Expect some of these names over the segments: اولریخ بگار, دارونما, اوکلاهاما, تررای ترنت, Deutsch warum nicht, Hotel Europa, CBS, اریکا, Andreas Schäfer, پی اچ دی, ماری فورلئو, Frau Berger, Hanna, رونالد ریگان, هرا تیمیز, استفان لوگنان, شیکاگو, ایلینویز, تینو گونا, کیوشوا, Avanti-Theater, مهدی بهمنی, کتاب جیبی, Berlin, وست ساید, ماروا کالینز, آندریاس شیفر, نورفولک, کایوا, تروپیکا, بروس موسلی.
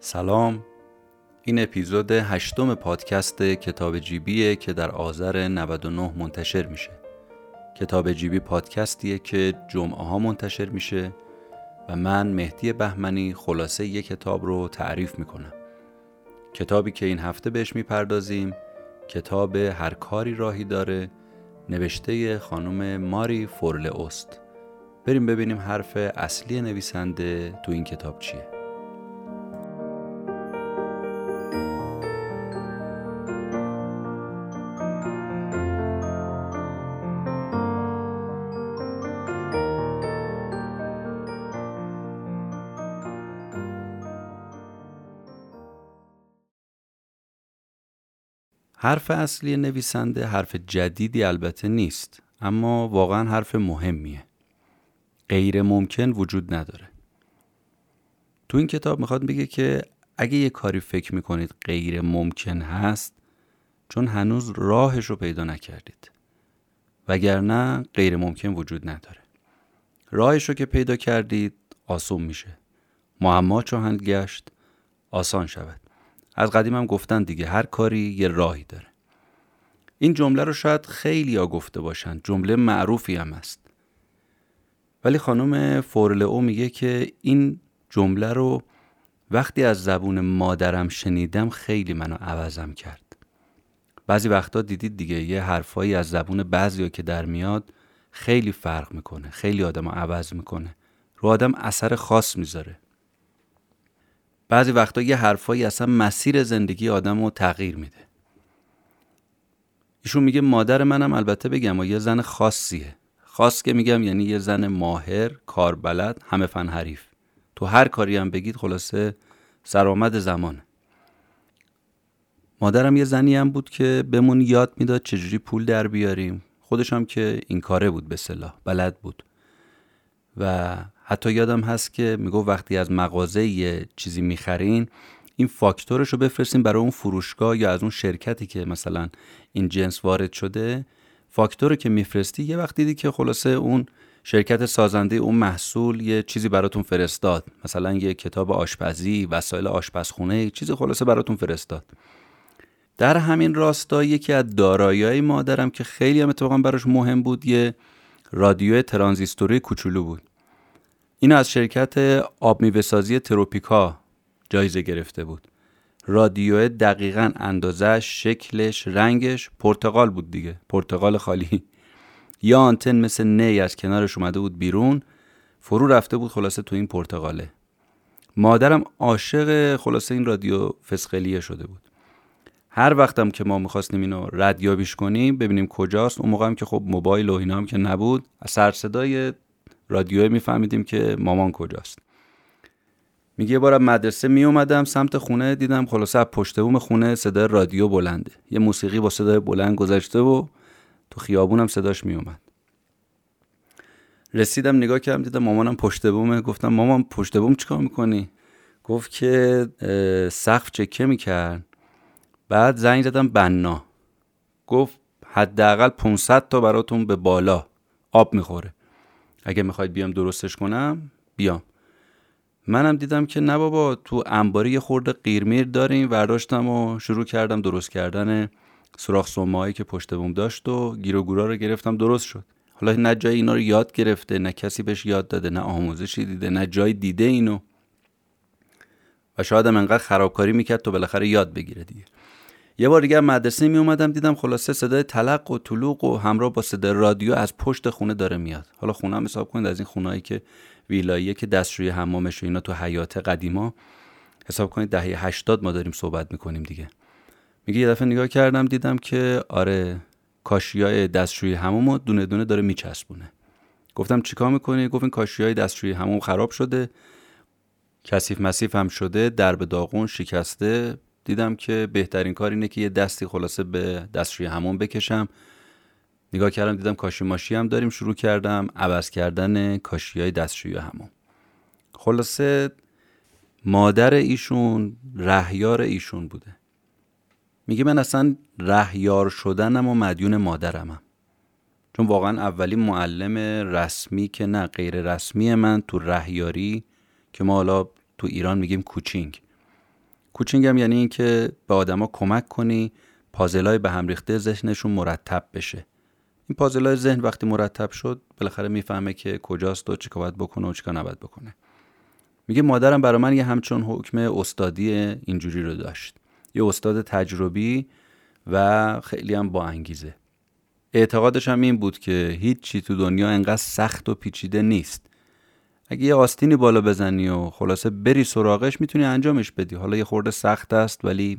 سلام، این اپیزود 8 پادکست کتاب جیبیه که در آذر 99 منتشر میشه. کتاب جیبی پادکستیه که جمعه ها منتشر میشه و من مهدی بهمنی خلاصه یک کتاب رو تعریف میکنم. کتابی که این هفته بهش میپردازیم کتاب هر کاری راهی داره نوشته خانم ماری فورلئو است. بریم ببینیم حرف اصلی نویسنده تو این کتاب چیه. حرف اصلی نویسنده حرف جدیدی البته نیست، اما واقعا حرف مهمیه. غیر ممکن وجود نداره. تو این کتاب میخواد بگه که اگه یه کاری فکر میکنید غیر ممکن هست، چون هنوز راهش رو پیدا نکردید، وگرنه غیر ممکن وجود نداره. راهش رو که پیدا کردید آسون میشه، معما چو حل گشت آسان شود. از قدیم هم گفتن دیگه، هر کاری یه راهی داره. این جمله رو شاید خیلی ها گفته باشن، جمله معروفی هم است. ولی خانم فورلئو میگه که این جمله رو وقتی از زبون مادرم شنیدم خیلی منو عوضم کرد. بعضی وقتا دیدید دیگه، یه حرفایی از زبون بعضیا که در میاد خیلی فرق میکنه، خیلی آدمو عوض میکنه، رو آدم اثر خاص میذاره. بعضی وقتا یه حرفایی اصلا مسیر زندگی آدم رو تغییر میده. ایشون میگه مادر منم البته بگم یه زن خاصیه. خاص که میگم یعنی یه زن ماهر، کاربلد، همه فن حریف. تو هر کاری هم بگید خلاصه سرآمد زمانه. مادرم یه زنی هم بود که بهمون یاد میداد چجوری پول در بیاریم. خودش هم که این کاره بود، به صلاح بلد بود. و حتی یادم هست که میگو وقتی از مغازه یه چیزی میخرین، این فاکتورش رو بفرستین برای اون فروشگاه یا از اون شرکتی که مثلا این جنس وارد شده. فاکتور رو که میفرستی، یه وقت دیدی که خلاصه اون شرکت سازنده اون محصول یه چیزی براتون فرستاد، مثلا یه کتاب آشپزی، وسایل آشپزخونه، یه چیزی خلاصه براتون فرستاد. در همین راستا یکی از دارایی‌های مادرم که خیلی هم اتفاقا براش مهم بود، یه رادیو ترانزیستوری کوچولو بود. این از شرکت آب میوه‌سازی تروپیکا جایزه گرفته بود. رادیو دقیقاً اندازش، شکلش، رنگش پرتقال بود دیگه، پرتقال خالی. یا آنتن مثل نی از کنارش اومده بود بیرون، فرو رفته بود خلاصه تو این پرتقاله. مادرم عاشق خلاصه این رادیو فسقلیه شده بود. هر وقتم که ما می‌خواستیم اینو ردیابیش کنیم ببینیم کجاست، اون موقع هم که خب موبایل و اینا هم که نبود، از سر صدای رادیو میفهمیدیم که مامان کجاست. میگه یه بارم مدرسه میومدم سمت خونه، دیدم خلاصه پشت بوم خونه صدای رادیو بلنده، یه موسیقی با صدای بلند گذاشته و تو خیابونم صداش میومد. رسیدم نگاه کردم دیدم مامانم پشت بومه. گفتم مامان پشت بوم چیکار میکنی؟ گفت که سقف چکه میکرد. بعد زنگ زدم بنا، گفت حداقل 500 تا براتون به بالا آب میخوره، اگه میخواید بیام درستش کنم بیام. منم دیدم که نه بابا، تو انباری یه خورده قیرمیر داریم. ورداشتم و شروع کردم درست کردن سوراخ سماعی که پشت بوم داشت و گیر و گورا رو گرفتم، درست شد. حالا نه جای اینا رو یاد گرفته، نه کسی بهش یاد داده، نه آموزشی دیده، نه جای دیده اینو. و شاید هم انقدر خرابکاری میکرد تو بالاخره یاد بگیره دیگه. یه بار دیگه مدرسه می اومدم دیدم خلاصه صدای تلق و طلوق و همراه با صدای رادیو از پشت خونه داره میاد. حالا خونه هم حساب کنید از این خونهایی که ویلاییه که دست روی حمامش و اینا تو حیات قدیما، حساب کنید دهه 80 ما داریم صحبت میکنیم دیگه. میگه یه دفعه نگاه کردم دیدم که آره، کاشیای دستشویی حمومو دونه دونه داره میچسبونه. گفتم چیکار میکنی؟ گفت این کاشیای دستشویی حموم خراب شده، کثیف مسیف هم شده، درب داغون شکسته. دیدم که بهترین کار اینه که یه دستی خلاصه به دستشوی حمام بکشم. نگاه کردم دیدم کاشی ماشی هم داریم. شروع کردم عوض کردن کاشیای دستشوی حمام. خلاصه مادر ایشون رهیار ایشون بوده. میگه من اصلا رهیار شدنم و مدیون مادرمم، چون واقعا اولین معلم رسمی که نه غیر رسمی من تو رهیاری که ما حالا تو ایران میگیم کوچینگ، کوچینگ هم یعنی این که به آدما کمک کنی پازلای به هم ریخته ذهنشون مرتب بشه. این پازلای ذهن وقتی مرتب شد بالاخره میفهمه که کجاست و چیکار باید بکنه و چیکار نباید بکنه. میگه مادرم برای من یه همچون حکم استادی اینجوری رو داشت. یه استاد تجربی و خیلی هم با انگیزه. اعتقادش هم این بود که هیچ چی تو دنیا انقدر سخت و پیچیده نیست. اگه یه آستینی بالا بزنی و خلاصه بری سراغش میتونی انجامش بدی. حالا یه خورده سخت است ولی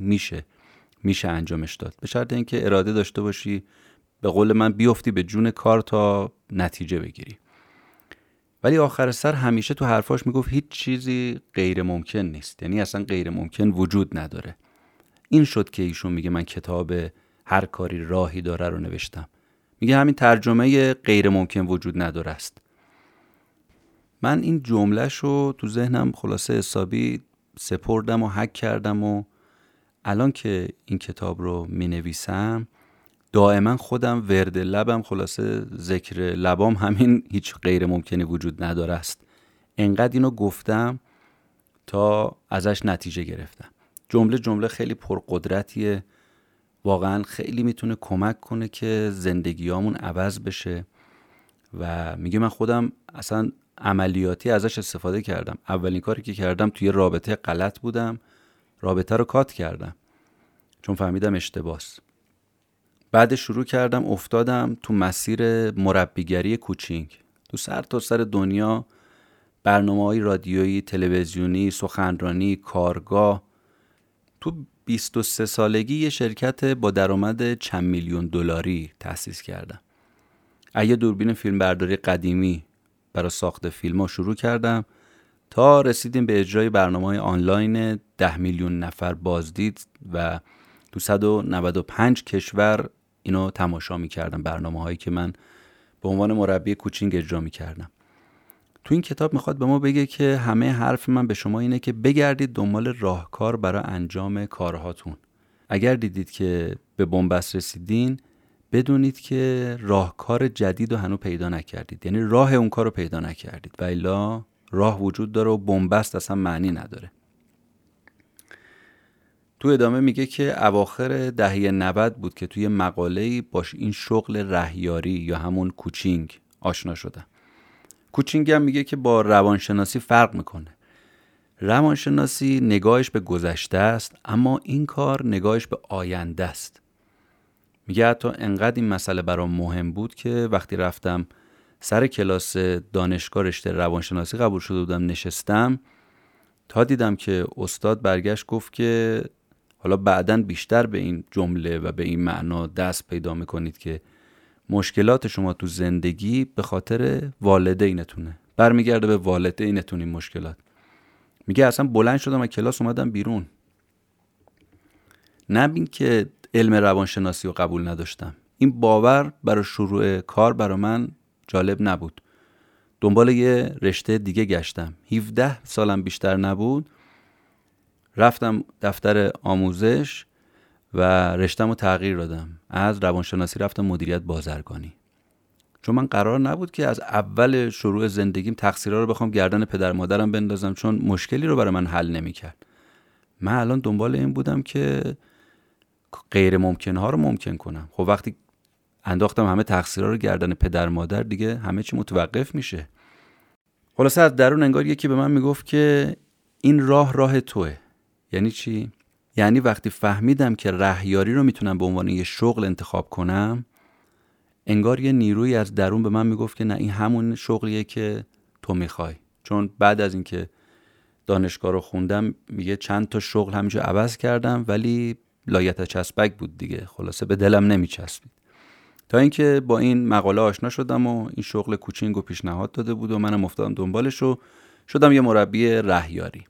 میشه انجامش داد. به شرط اینکه اراده داشته باشی، به قول من بیفتی به جون کار تا نتیجه بگیری. ولی آخر سر همیشه تو حرفاش میگفت هیچ چیزی غیر ممکن نیست. یعنی اصلا غیر ممکن وجود نداره. این شد که ایشون میگه من کتاب هر کاری راهی داره رو نوشتم. میگه همین ترجمه غیر ممکن وجود نداره است. من این جمله شو تو ذهنم خلاصه حسابی سپردم و هک کردم و الان که این کتاب رو می نویسم دائما خودم ورد لبم، خلاصه ذکر لبام همین هیچ غیر ممکنی وجود نداره است. انقدر اینو گفتم تا ازش نتیجه گرفتم. جمله خیلی پرقدرتیه، واقعا خیلی میتونه کمک کنه که زندگیامون عوض بشه و میگه من خودم اصلا عملیاتی ازش استفاده کردم. اولین کاری که کردم توی رابطه غلط بودم، رابطه رو کات کردم چون فهمیدم اشتباس. بعد شروع کردم افتادم تو مسیر مربیگری کوچینگ. تو سر تا سر دنیا برنامه‌های رادیویی، تلویزیونی، سخنرانی، کارگاه. تو 23 سالگی یه شرکت با درآمد چند میلیون دلاری تأسیس کردم. یه دوربین فیلمبرداری قدیمی برای ساخت فیلم‌ها شروع کردم تا رسیدیم به اجرای برنامه‌های آنلاین 10 میلیون نفر بازدید و تو 195 کشور اینو تماشا می‌کردم، برنامه‌هایی که من به عنوان مربی کوچینگ اجرا می‌کردم. تو این کتاب می‌خواد به ما بگه که همه حرف من به شما اینه که بگردید دنبال راهکار برای انجام کارهاتون. اگر دیدید که به بنبست رسیدین، بدونید که راهکار جدید رو هنوز پیدا نکردید. یعنی راه اون کار رو پیدا نکردید و الا راه وجود داره و بنبست اصلا معنی نداره. تو ادامه میگه که اواخر دهه 90 بود که توی مقاله‌ای باش این شغل رهیاری یا همون کوچینگ آشنا شدم. کوچینگ هم میگه که با روانشناسی فرق میکنه. روانشناسی نگاهش به گذشته است اما این کار نگاهش به آینده است. میگه حتی انقدر این مسئله برام مهم بود که وقتی رفتم سر کلاس دانشگاه رشته روانشناسی قبول شده بودم نشستم تا دیدم که استاد برگشت گفت که حالا بعدن بیشتر به این جمله و به این معنا دست پیدا میکنید که مشکلات شما تو زندگی به خاطر والدینتونه. برمیگرده به والدینتون این مشکلات. میگه اصلا بلند شدم از کلاس اومدم بیرون. نبین که علم روانشناسی رو قبول نداشتم. این باور برای شروع کار برای من جالب نبود. دنبال یه رشته دیگه گشتم. 17 سالم بیشتر نبود. رفتم دفتر آموزش و رشته‌مو تغییر دادم. از روانشناسی رفتم مدیریت بازرگانی. چون من قرار نبود که از اول شروع زندگیم تقصیرها رو بخوام گردن پدر مادرم بندازم چون مشکلی رو برای من حل نمی‌کرد. من الان دنبال این بودم که غیر ممکن‌ها رو ممکن کنم. خب وقتی انداختم همه تقصیرها رو گردن پدر مادر دیگه همه چی متوقف میشه. خلاصه از درون انگار یکی به من میگفت که این راه توه. یعنی چی؟ یعنی وقتی فهمیدم که رهیاری رو میتونم به عنوان یه شغل انتخاب کنم، انگار یه نیروی از درون به من میگفت که نه، این همون شغلیه که تو میخوای. چون بعد از اینکه دانشگاه رو خوندم میگه چند تا شغل همینجا عوض کردم ولی لایت چسبک بود دیگه، خلاصه به دلم نمیچسبید. تا اینکه با این مقاله آشنا شدم و این شغل کوچینگ رو پیشنهاد داده بود و منم افتادم دنبالش و شدم یه مربی رهیاری.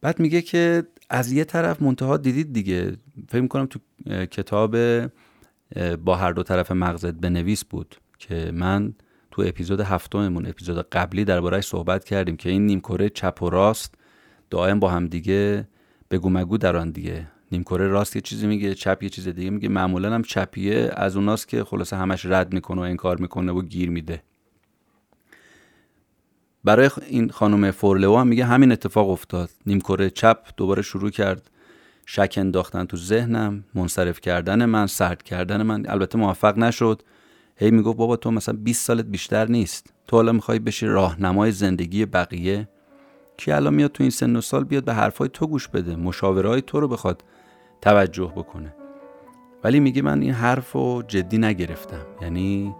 بعد میگه که از یه طرف منتها دیدید دیگه، فکر می‌کنم تو کتاب با هر دو طرف مغزت بنویس بود که من تو اپیزود 7مون، اپیزود قبلی درباره‌اش صحبت کردیم که این نیمکره چپ و راست دائم با هم دیگه بگو مگو دران دیگه. نیمکره راست یه چیزی میگه، چپ یه چیز دیگه میگه. معمولا هم چپیه از اوناست که خلاصه همش رد میکنه و انکار میکنه و گیر میده. برای این خانم فورلئو هم میگه همین اتفاق افتاد. نیمکره چپ دوباره شروع کرد شک انداختن تو ذهنم، منصرف کردن من، سرد کردن من. البته موفق نشد. هی میگفت بابا تو مثلا 20 سالت بیشتر نیست، تو حالا میخوای بشی راهنمای زندگی بقیه؟ کی الان میاد تو این سن و سال بیاد به حرفای تو گوش بده، مشاورهای تو رو بخواد توجه بکنه. ولی میگه من این حرفو جدی نگرفتم، یعنی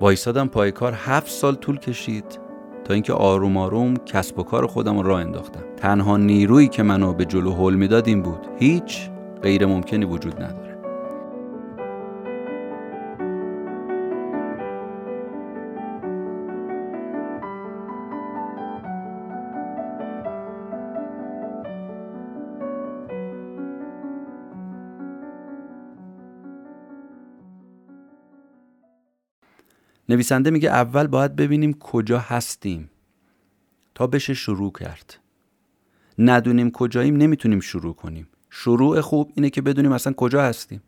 وایسادم پای کار. 7 سال طول کشید تا اینکه آروم آروم کسب و کار خودم راه انداختم. تنها نیرویی که منو به جلو هل میداد این بود، هیچ غیر ممکنی وجود نداره. نویسنده میگه اول باید ببینیم کجا هستیم تا بشه شروع کرد. ندونیم کجاییم نمیتونیم شروع کنیم. شروع خوب اینه که بدونیم اصلا کجا هستیم.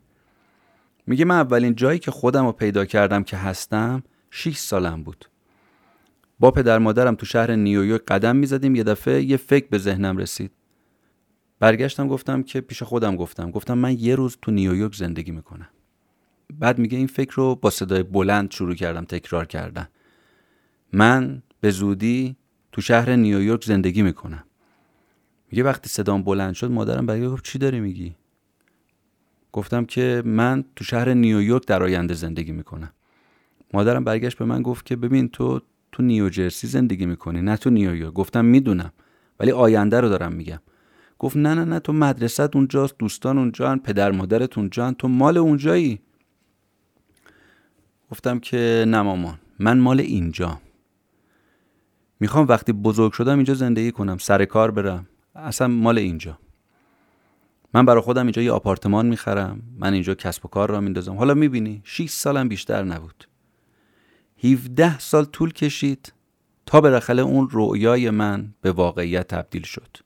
میگه من اولین جایی که خودم رو پیدا کردم که هستم 6 سالم بود. با پدر مادرم تو شهر نیویورک قدم میزدیم، یه دفعه یه فکر به ذهنم رسید. برگشتم گفتم که پیش خودم گفتم من یه روز تو نیویورک زندگی میکنم. بعد میگه این فکر رو با صدای بلند شروع کردم تکرار کردن. من به زودی تو شهر نیویورک زندگی میکنم. میگه وقتی صدام بلند شد مادرم برگشت گفت چی داری میگی؟ گفتم که من تو شهر نیویورک در آینده زندگی میکنم. مادرم برگشت به من گفت که ببین تو نیوجرسی زندگی میکنی نه تو نیویورک. گفتم میدونم ولی آینده رو دارم میگم. گفت نه تو مدرسه‌ت اونجاست، دوستان اونجان، پدر مادرت اونجان، تو مال اونجایی. گفتم که نه مامان، من مال اینجا. میخوام وقتی بزرگ شدم اینجا زندگی کنم، سر کار برم، اصلا مال اینجا. من برای خودم اینجا یه آپارتمان میخرم، من اینجا کسب و کار را میندازم. حالا میبینی 6 سالم بیشتر نبود. 17 سال طول کشید تا بالاخره اون رویای من به واقعیت تبدیل شد.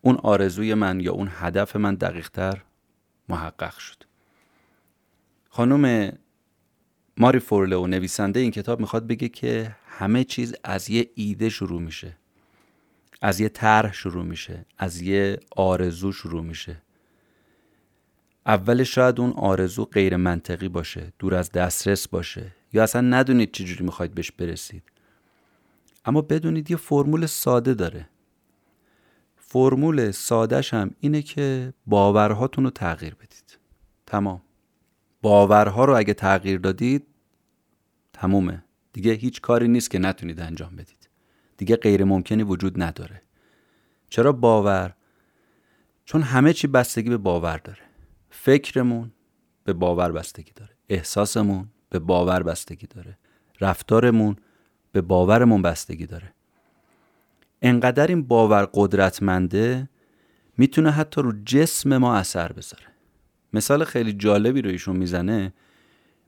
اون آرزوی من یا اون هدف من دقیق‌تر محقق شد. خانم ماری فورلئو نویسنده این کتاب میخواد بگه که همه چیز از یه ایده شروع میشه، از یه طرح شروع میشه، از یه آرزو شروع میشه. اول شاید اون آرزو غیر منطقی باشه، دور از دسترس باشه، یا اصلا ندونید چجوری میخواید بهش برسید. اما بدونید یه فرمول ساده داره. فرمول سادهش هم اینه که باورهاتون رو تغییر بدید. تمام. باورها رو اگه تغییر دادید تمومه. دیگه هیچ کاری نیست که نتونید انجام بدید. دیگه غیر ممکنی وجود نداره. چرا باور؟ چون همه چی بستگی به باور داره. فکرمون به باور بستگی داره. احساسمون به باور بستگی داره. رفتارمون به باورمون بستگی داره. انقدر این باور قدرتمنده میتونه حتی رو جسم ما اثر بذاره. مثال خیلی جالبی رو ایشون میزنه.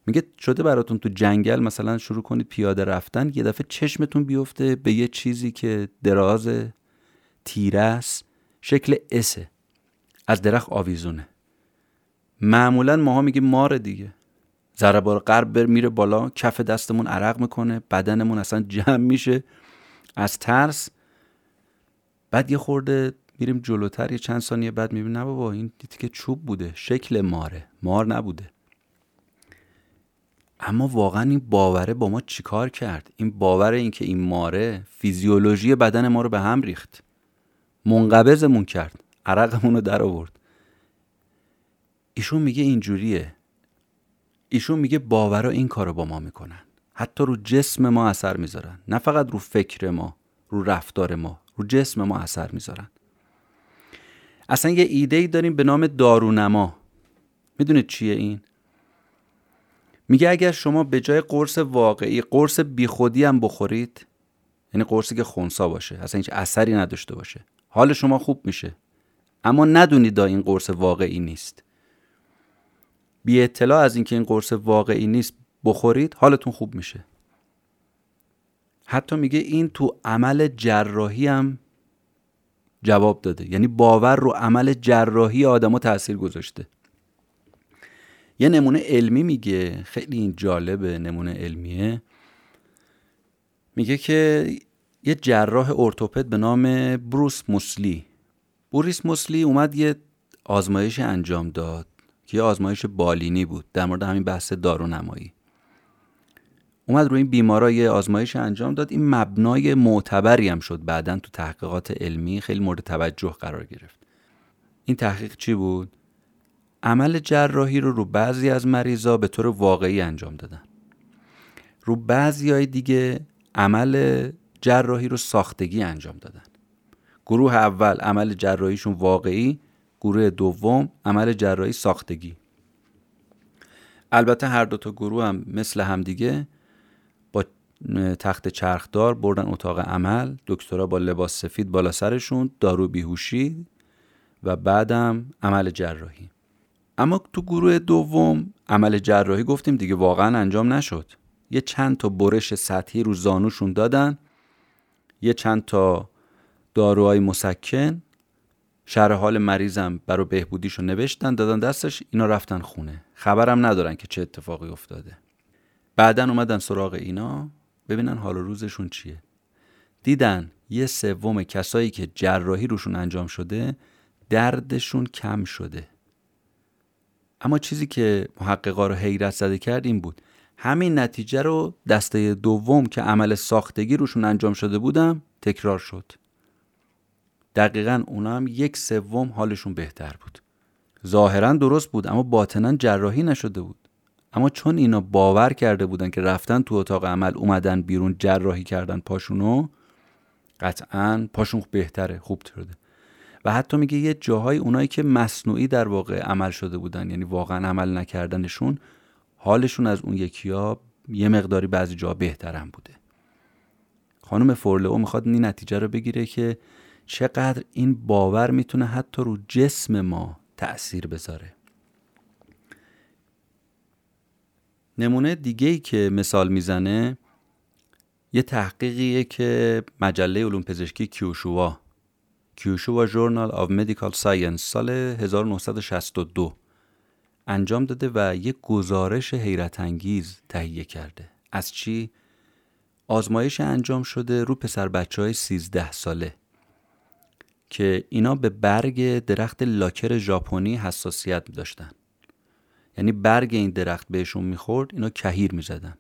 میگه شده براتون تو جنگل مثلا شروع کنید پیاده رفتن، یه دفعه چشمتون بیفته به یه چیزی که دراز، تیره است، شکل اسه، از درخت آویزونه. معمولا ماها میگیم ماره دیگه. ذره بار غرب میره بالا، کف دستمون عرق میکنه، بدنمون اصلا جمع میشه از ترس. بعد یه خورده میریم جلوتر، یه چند ثانیه بعد میبینیم نه بابا، این تیکه چوب بوده، شکل ماره، مار نبوده. اما واقعا این باوره با ما چیکار کرد؟ این باوره، این که این ماره، فیزیولوژی بدن ما رو به هم ریخت، منقبضمون کرد، عرقمون رو در آورد. ایشون میگه اینجوریه. ایشون میگه باورها این کارو با ما میکنن، حتی رو جسم ما اثر میذارن. نه فقط رو فکر ما، رو رفتار ما، رو جسم ما اثر میذارن. اصلا یه ایده‌ای داریم به نام دارونما. میدونید چیه این؟ میگه اگر شما به جای قرص واقعی قرص بیخودی هم بخورید، یعنی قرصی که خنثی باشه، اصلا هیچ اثری نداشته باشه، حال شما خوب میشه. اما ندونید این قرص واقعی نیست. بی اطلاع از اینکه این قرص واقعی نیست بخورید، حالتون خوب میشه. حتی میگه این تو عمل جراحی هم جواب داده، یعنی باور رو عمل جراحی آدمو تأثیر گذاشته. یه نمونه علمی میگه، خیلی این جالبه، نمونه علمیه. میگه که یه جراح ارتوپد به نام بروس موسلی اومد یه آزمایش انجام داد که یه آزمایش بالینی بود در مورد همین بحث دارونمایی. اومد روی این بیمارا یه آزمایش انجام داد. این مبنای معتبری هم شد بعدن تو تحقیقات علمی، خیلی مورد توجه قرار گرفت. این تحقیق چی بود؟ عمل جراحی رو بعضی از مریضا به طور واقعی انجام دادن، رو بعضیای دیگه عمل جراحی رو ساختگی انجام دادن. گروه اول عمل جراحیشون واقعی، گروه دوم عمل جراحی ساختگی. البته هر دو تا گروه هم مثل همدیگه با تخت چرخدار بردن اتاق عمل، دکترها با لباس سفید بالا سرشون، دارو بیهوشی و بعدم عمل جراحی. اما تو گروه دوم عمل جراحی گفتیم دیگه واقعا انجام نشد. یه چند تا برش سطحی رو زانوشون دادن، یه چند تا داروهای مسکن، شرح حال مریضم برای بهبودیشو نوشتن دادن دستش، اینا رفتن خونه، خبرم ندارن که چه اتفاقی افتاده. بعدن اومدن سراغ اینا ببینن حال روزشون چیه. دیدن 1/3 کسایی که جراحی روشون انجام شده دردشون کم شده. اما چیزی که محققا رو حیرت زده کرد این بود، همین نتیجه رو دسته دوم که عمل ساختگی روشون انجام شده بودم تکرار شد. دقیقاً اونا هم 1/3 حالشون بهتر بود. ظاهراً درست بود اما باطناً جراحی نشده بود. اما چون اینا باور کرده بودن که رفتن تو اتاق عمل، اومدن بیرون، جراحی کردن پاشونو، قطعاً پاشون بهتره، خوب شده. و حتی میگه یه جاهای اونایی که مصنوعی در واقع عمل شده بودن، یعنی واقعاً عمل نکردنشون، حالشون از اون یکی‌ها یه مقداری بعضی جا بهترم بوده. خانم فورلئو میخواد این نتیجه رو بگیره که چقدر این باور میتونه حتی رو جسم ما تأثیر بذاره. نمونه دیگه‌ای که مثال میزنه یه تحقیقیه که مجله علوم پزشکی کیوشوا جورنال آف مدیکال ساینس سال 1962 انجام داده و یک گزارش حیرت انگیز تهیه کرده. از چی؟ آزمایش انجام شده رو پسر بچه‌های 13 ساله که اینا به برگ درخت لاکر ژاپنی حساسیت داشتن. یعنی برگ این درخت بهشون میخورد، اینا کهیر میزدن.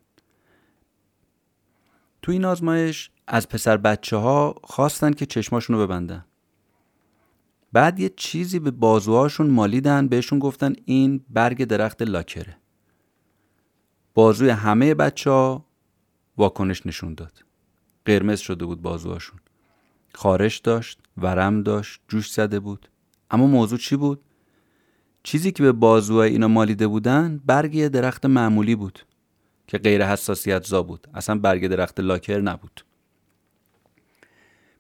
تو این آزمایش از پسر بچه ها خواستن که چشماشون رو ببندن. بعد یه چیزی به بازوهاشون مالیدن، بهشون گفتن این برگ درخت لاکره. بازوی همه بچه ها واکنش نشون داد. قرمز شده بود بازوهاشون. خارش داشت، ورم داشت، جوش زده بود. اما موضوع چی بود؟ چیزی که به بازوهای اینا مالیده بودن برگ درخت معمولی بود که غیر حساسیت زا بود. اصلا برگ درخت لاکر نبود.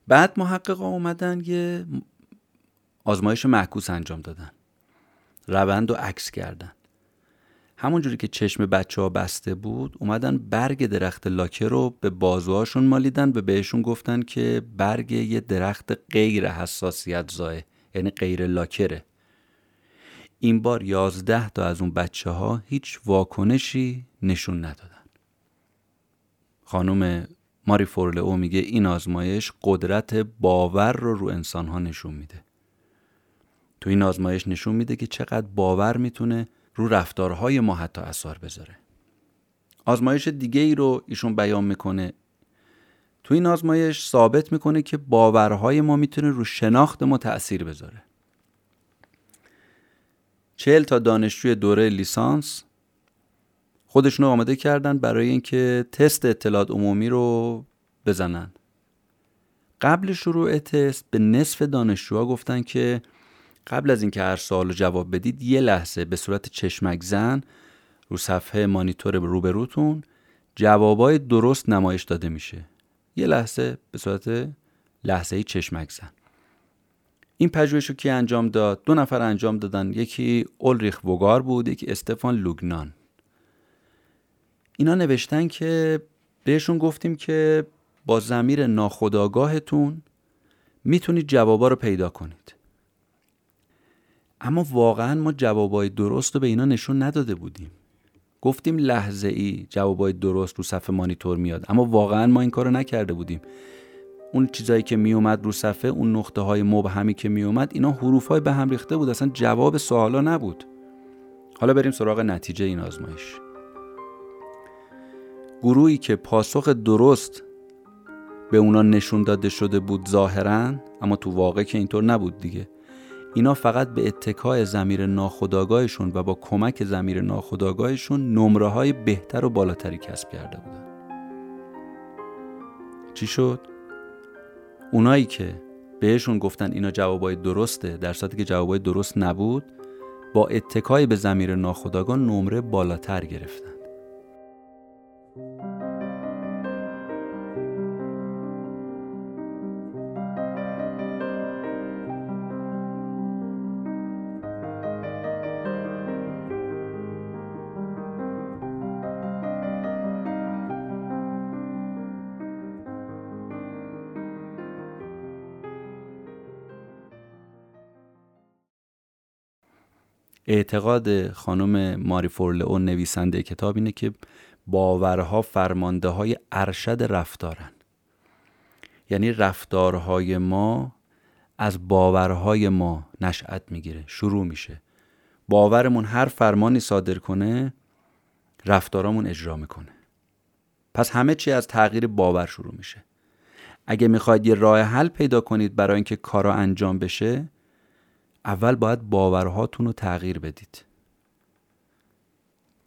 بعد محققا اومدن یه آزمایش معکوس انجام دادن. روند رو عکس کردن. همونجوری که چشم بچه‌ها بسته بود، اومدن برگ درخت لاکر رو به بازوهاشون مالیدن و بهشون گفتن که برگ یه درخت غیر حساسیت زایه، یعنی غیر لاکره. این بار 11 تا از اون بچه‌ها هیچ واکنشی نشون ندادن. خانم ماری فورلئو میگه این آزمایش قدرت باور رو انسان‌ها نشون میده. تو این آزمایش نشون میده که چقدر باور میتونه رو رفتارهای ما حتی اثر بذاره. آزمایش دیگه ای رو ایشون بیان میکنه. تو این آزمایش ثابت میکنه که باورهای ما میتونه رو شناخت ما تأثیر بذاره. 40 تا دانشجوی دوره لیسانس خودشون رو آماده کردن برای اینکه تست اطلاعات عمومی رو بزنن. قبل شروع تست به نصف دانشجوها گفتن که قبل از اینکه هر سوالو جواب بدید یه لحظه به صورت چشمک زن رو صفحه مانیتور روبروتون جوابای درست نمایش داده میشه. یه لحظه به صورت لحظه‌ای چشمک زن. این پژوهش رو کی انجام داد؟ 2 نفر انجام دادن. یکی اولریخ بگار بود، یکی استفان لوگنان. اینا نوشتن که بهشون گفتیم که با ضمیر ناخودآگاهتون میتونید جوابا رو پیدا کنید. اما واقعا ما جوابای درست رو به اینا نشون نداده بودیم. گفتیم لحظه‌ای جوابای درست رو صفحه مانیتور میاد، اما واقعا ما این کارو نکرده بودیم. اون چیزایی که میومد رو صفحه، اون نقطه های مبهمی که میومد، اینا حروف های به هم ریخته بود، اصلا جواب سوالا نبود. حالا بریم سراغ نتیجه این آزمایش. گروهی که پاسخ درست به اونا نشون داده شده بود ظاهرن، اما تو واقع که اینطور نبود دیگه، اینا فقط به اتکای ضمیر ناخودآگاهشون و با کمک ضمیر ناخودآگاهشون نمره های بهتر و بالاتری کسب کرده بودن. چی شد؟ اونایی که بهشون گفتن اینا جوابای درسته در صورتی که جوابای درست نبود، با اتکای به ضمیر ناخودآگاه نمره بالاتر گرفتن. اعتقاد خانم ماری فورلئو نویسنده کتاب اینه که باورها فرمانده های ارشد رفتارن. یعنی رفتارهای ما از باورهای ما نشأت میگیره، شروع میشه. باورمون هر فرمانی صادر کنه، رفتارامون اجرا میکنه. پس همه چی از تغییر باور شروع میشه. اگه میخواید یه راه حل پیدا کنید برای اینکه کارا انجام بشه، اول باید باورهاتون رو تغییر بدید.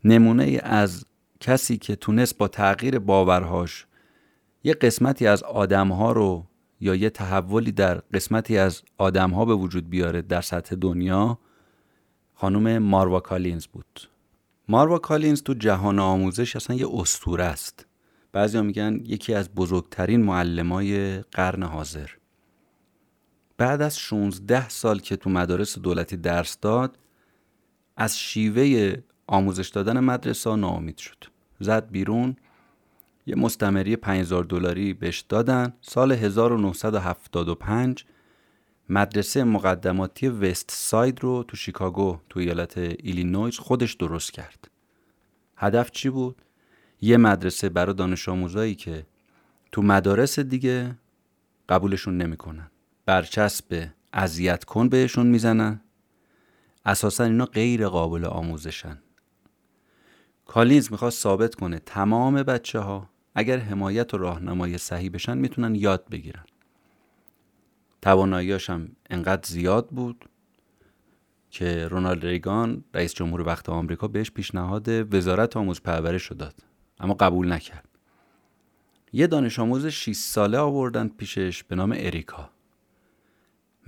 نمونه از کسی که تونست با تغییر باورهاش یه قسمتی از آدمها رو یا یه تحولی در قسمتی از آدمها به وجود بیاره در سطح دنیا، خانم ماروا کالینز بود. ماروا کالینز تو جهان آموزش اصلا یه اسطوره است. بعضیا میگن یکی از بزرگترین معلمای قرن حاضر. بعد از 16 سال که تو مدارس دولتی درس داد، از شیوه آموزش دادن مدرسه ناامید شد. زد بیرون. یه مستمری $5000 بهش دادن. سال 1975 مدرسه مقدماتی وست ساید رو تو شیکاگو تو ایالت ایلینویز خودش درست کرد. هدف چی بود؟ یه مدرسه برای دانش آموزایی که تو مدارس دیگه قبولشون نمی‌کنن. برچسب اذیت کن بهشون میزنن، اساسا اینا غیر قابل آموزشن. کالینز میخواست ثابت کنه تمام بچه ها اگر حمایت و راهنمایی صحیح بشن میتونن یاد بگیرن. تواناییاش هم انقدر زیاد بود که رونالد ریگان رئیس جمهور وقت آمریکا بهش پیشنهاد وزارت آموز پرورش رو داد، اما قبول نکرد. یه دانش آموز 6 ساله آوردن پیشش به نام اریکا.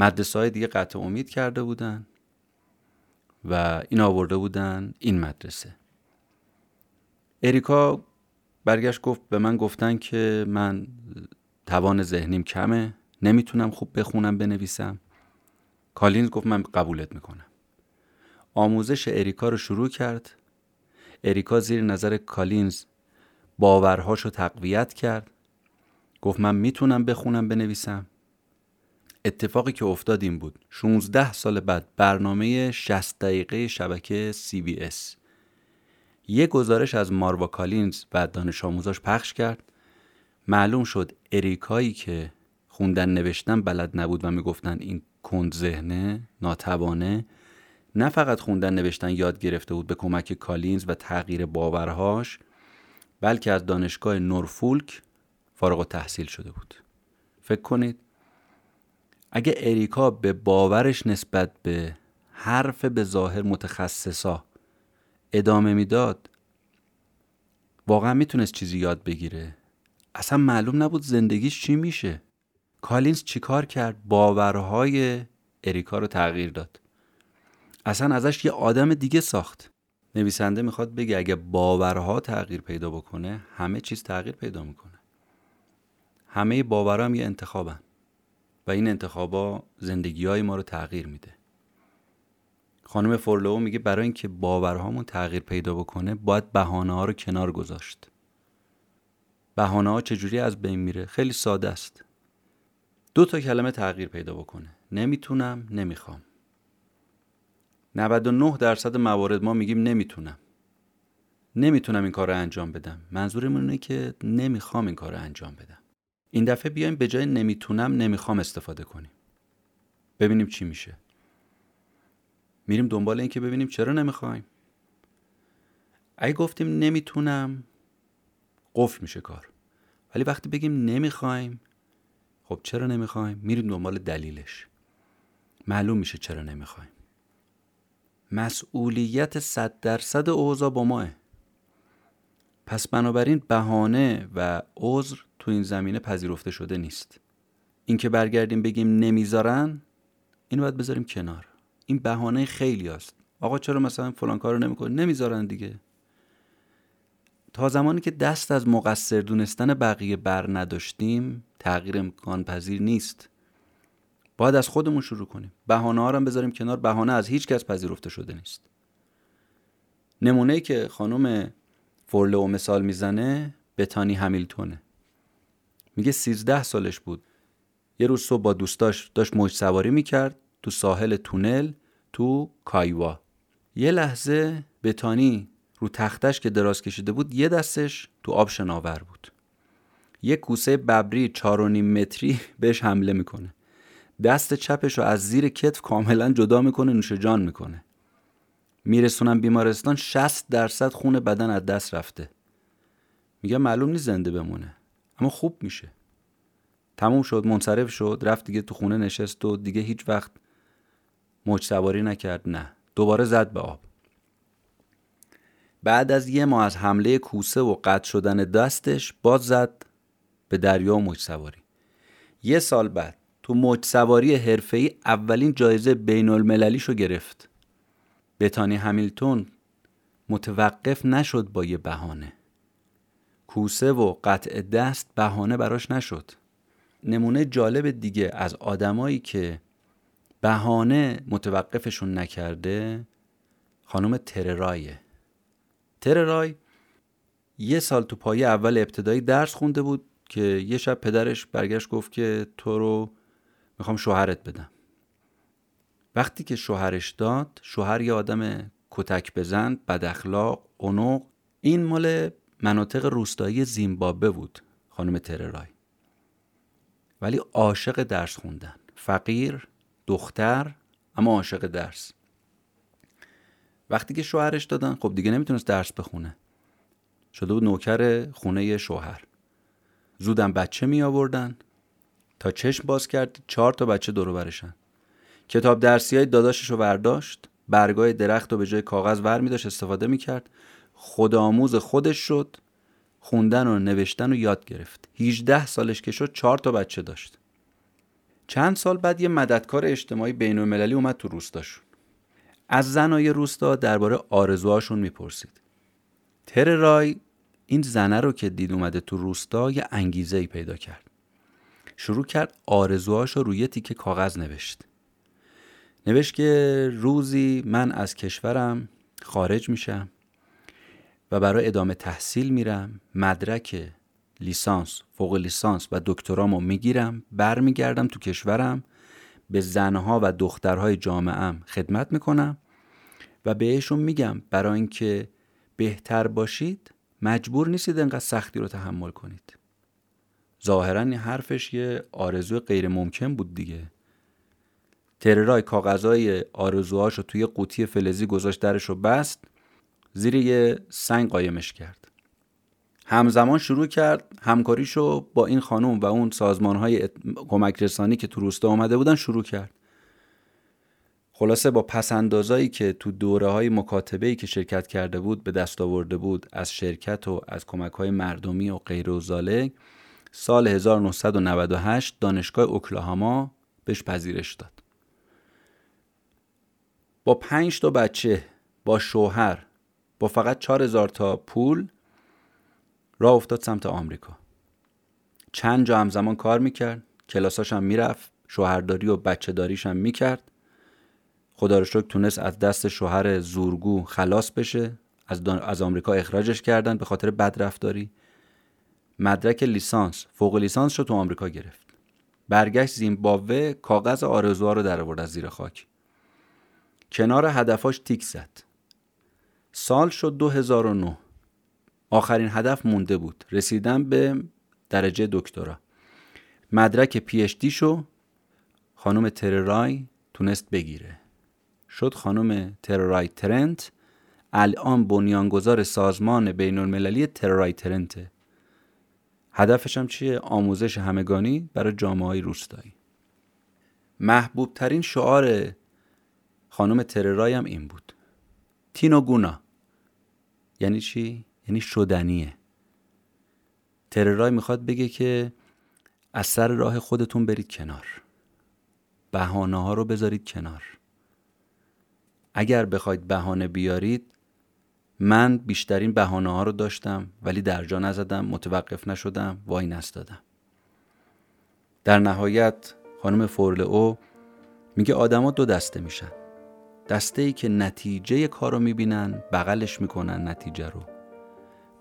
مدرسه‌های دیگه قطع امید کرده بودن و این آورده بودن این مدرسه. اریکا برگشت گفت به من گفتن که من توان ذهنیم کمه، نمیتونم خوب بخونم بنویسم. کالینز گفت من قبولت میکنم. آموزش اریکا رو شروع کرد. اریکا زیر نظر کالینز باورهاشو تقویت کرد. گفت من میتونم بخونم بنویسم. اتفاقی که افتاد این بود. 16 سال بعد برنامه 60 دقیقه شبکه CBS یک گزارش از ماروا کالینز و دانش آموزاش پخش کرد. معلوم شد اریکایی که خوندن نوشتن بلد نبود و میگفتن این کند ذهنه، ناتوانه، نه فقط خوندن نوشتن یاد گرفته بود به کمک کالینز و تغییر باورهاش، بلکه از دانشگاه نورفولک فارغ التحصیل شده بود. فکر کنید اگه اریکا به باورش نسبت به حرف به ظاهر متخصصا ادامه میداد، واقعا میتونست چیزی یاد بگیره. اصلا معلوم نبود زندگیش چی میشه. کالینز چیکار کرد؟ باورهای اریکا رو تغییر داد. اصلا ازش یه آدم دیگه ساخت. نویسنده میخواد بگه اگه باورها تغییر پیدا بکنه، همه چیز تغییر پیدا میکنه. همه باورها هم یه انتخابن و این انتخابا زندگی‌های ما رو تغییر میده. خانم فورلئو میگه برای اینکه باورهامون تغییر پیدا بکنه، باید بهانه‌ها رو کنار گذاشت. بهانه‌ها چجوری از بین میره؟ خیلی ساده است. 2 کلمه تغییر پیدا بکنه. نمیتونم، نمیخوام. 99% موارد ما میگیم نمیتونم. نمیتونم این کار رو انجام بدم. منظورمون اینه که نمیخوام این کار رو انجام بدم. این دفعه بیایم به جای نمیتونم نمیخوام استفاده کنیم. ببینیم چی میشه. میریم دنبال این که ببینیم چرا نمیخوایم. اگه گفتیم نمیتونم قفل میشه کار. ولی وقتی بگیم نمیخوایم، خب چرا نمیخوایم؟ میریم دنبال دلیلش. معلوم میشه چرا نمیخوایم. مسئولیت 100% اوضاع با ماه. پس بنابراین بهانه و عذر تو این زمینه پذیرفته شده نیست. این که برگردیم بگیم نمیذارن، اینو باید بذاریم کنار. این بهانه خیلی است. آقا چرا مثلا فلان کارو نمیکنی؟ نمیذارن دیگه. تا زمانی که دست از مقصر دونستن بقیه بر نداشتیم، تغییر امکان پذیر نیست. باید از خودمون شروع کنیم. بهانه ها رو هم بذاریم کنار. بهانه از هیچ کس پذیرفته شده نیست. نمونه‌ای که خانم فورلئو مثال میزنه بتانی همیلتونه. میگه 13 سالش بود. یه روز صبح با دوستاش داشت موج سواری میکرد تو ساحل تونل تو کایوا. یه لحظه بتانی رو تختش که دراز کشیده بود، یه دستش تو آب شناور بود. یه کوسه ببری 4.5 متری بهش حمله میکنه. دست چپش رو از زیر کتف کاملا جدا میکنه، نوش جان میکنه. میرسونن بیمارستان، 60% خون بدن از دست رفته. میگه معلوم نیست زنده بمونه، اما خوب میشه. تموم شد، منصرف شد، رفت دیگه تو خونه نشست و دیگه هیچ وقت موج سواری نکرد. نه، دوباره زد به آب. بعد از یه ماه از حمله کوسه و قطع شدن دستش، باز زد به دریا و موج سواری. یه سال بعد تو موج سواری حرفه‌ای اولین جایزه بین‌المللیشو گرفت. بتانی همیلتون متوقف نشد با یه بهانه. کوسه و قطع دست بهانه براش نشد. نمونه جالب دیگه از آدمایی که بهانه متوقفشون نکرده، خانم تررایه. تررای یه سال تو پایه اول ابتدایی درس خونده بود که یه شب پدرش برگشت گفت که تو رو میخوام شوهرت بدم. وقتی که شوهرش داد، شوهر یه آدم کتک بزن، بد اخلاق، اونق. این مال مناطق روستایی زیمبابوه بود خانم تررای، ولی عاشق درس خوندن. فقیر، دختر، اما عاشق درس. وقتی که شوهرش دادن، خب دیگه نمیتونست درس بخونه. شده بود نوکر خونه شوهر. زودم بچه می آوردن. تا چشم باز کرد 4 تا بچه دور و برشن. کتاب درسیای داداشش رو برداشت، برگای درخت رو به جای کاغذ ور می داشت استفاده می کرد. خودآموز خودش شد، خوندن و نوشتن رو یاد گرفت. 18 سالش که شد 4 تا بچه داشت. چند سال بعد یه مددکار اجتماعی بین‌المللی اومد تو روستاشون. از زنای روستا درباره آرزوهاشون میپرسید. تررای این زنه رو که دید اومده تو روستا، یه انگیزه‌ای پیدا کرد. شروع کرد آرزوهاش رو روی تیکه کاغذ نوشت که روزی من از کشورم خارج میشم و برای ادامه تحصیل میرم، مدرک لیسانس، فوق لیسانس و دکترامو میگیرم، برمیگردم تو کشورم، به زنها و دخترهای جامعه‌ام خدمت میکنم و بهشون میگم برای اینکه بهتر باشید مجبور نیستید انقدر سختی رو تحمل کنید. ظاهراً این حرفش یه آرزوی غیر ممکن بود دیگه. تررای کاغذهای آرزوهاش رو توی قوطی فلزی گذاشت، درش رو بست، زیر یه سنگ قایمش کرد. همزمان شروع کرد همکاریشو با این خانم و اون سازمان‌های کمک رسانی که تو روستا اومده بودن شروع کرد. خلاصه با پس‌اندازایی که تو دوره‌های مکاتبه‌ای که شرکت کرده بود به دست آورده بود، از شرکت و از کمک‌های مردمی و غیر و زاله، سال 1998 دانشگاه اوکلاهاما بهش پذیرش داد. با 5 تا بچه، با شوهر، با فقط 4000 تا پول راه افتاد سمت آمریکا. چند جا همزمان کار میکرد، کلاساش هم میرفت، شوهرداری و بچه داریش هم میکرد. خدا رو شکر تونست از دست شوهر زورگو خلاص بشه. از آمریکا اخراجش کردن به خاطر بدرفتاری. مدرک لیسانس، فوق لیسانس شو تو آمریکا گرفت. برگشت زیمبابوه، کاغذ آرزوها رو درآورد از زیر خاک. کنار هدفاش تیک زد. سال شد 2009. آخرین هدف مونده بود، رسیدن به درجه دکترا. مدرک پی اچ دی شو خانم تررای تونست بگیره. شد خانم تررای ترنت، الان بنیانگذار سازمان بین‌المللی تررای ترنته. هدفش هم چیه؟ آموزش همگانی برای جامعه‌های روستایی. محبوب ترین شعار خانم تررای هم این بود: تینو گونا. یعنی چی؟ یعنی شدنیه. تررای میخواد بگه که از سر راه خودتون برید کنار، بهانه ها رو بذارید کنار. اگر بخواید بهانه بیارید، من بیشترین بهانه ها رو داشتم ولی در جا نزدم، متوقف نشدم، وای نستادم. در نهایت خانم فورلئو میگه آدما دو دسته میشن: دسته‌ای که نتیجه کار رو میبینن، بغلش میکنن نتیجه رو،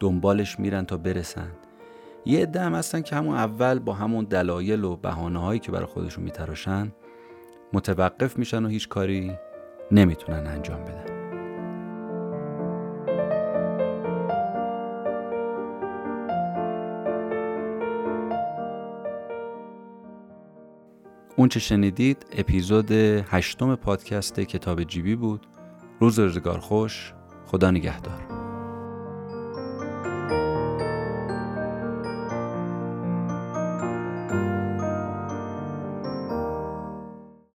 دنبالش میرن تا برسن. یه عده هم هستن که همون اول با همون دلایل و بهانه‌هایی که برای خودشون میتراشن متوقف میشن و هیچ کاری نمیتونن انجام بدن. اون چه شنیدید اپیزود 8 پادکست کتاب جیبی بود. روز روزگار خوش، خدا نگهدار.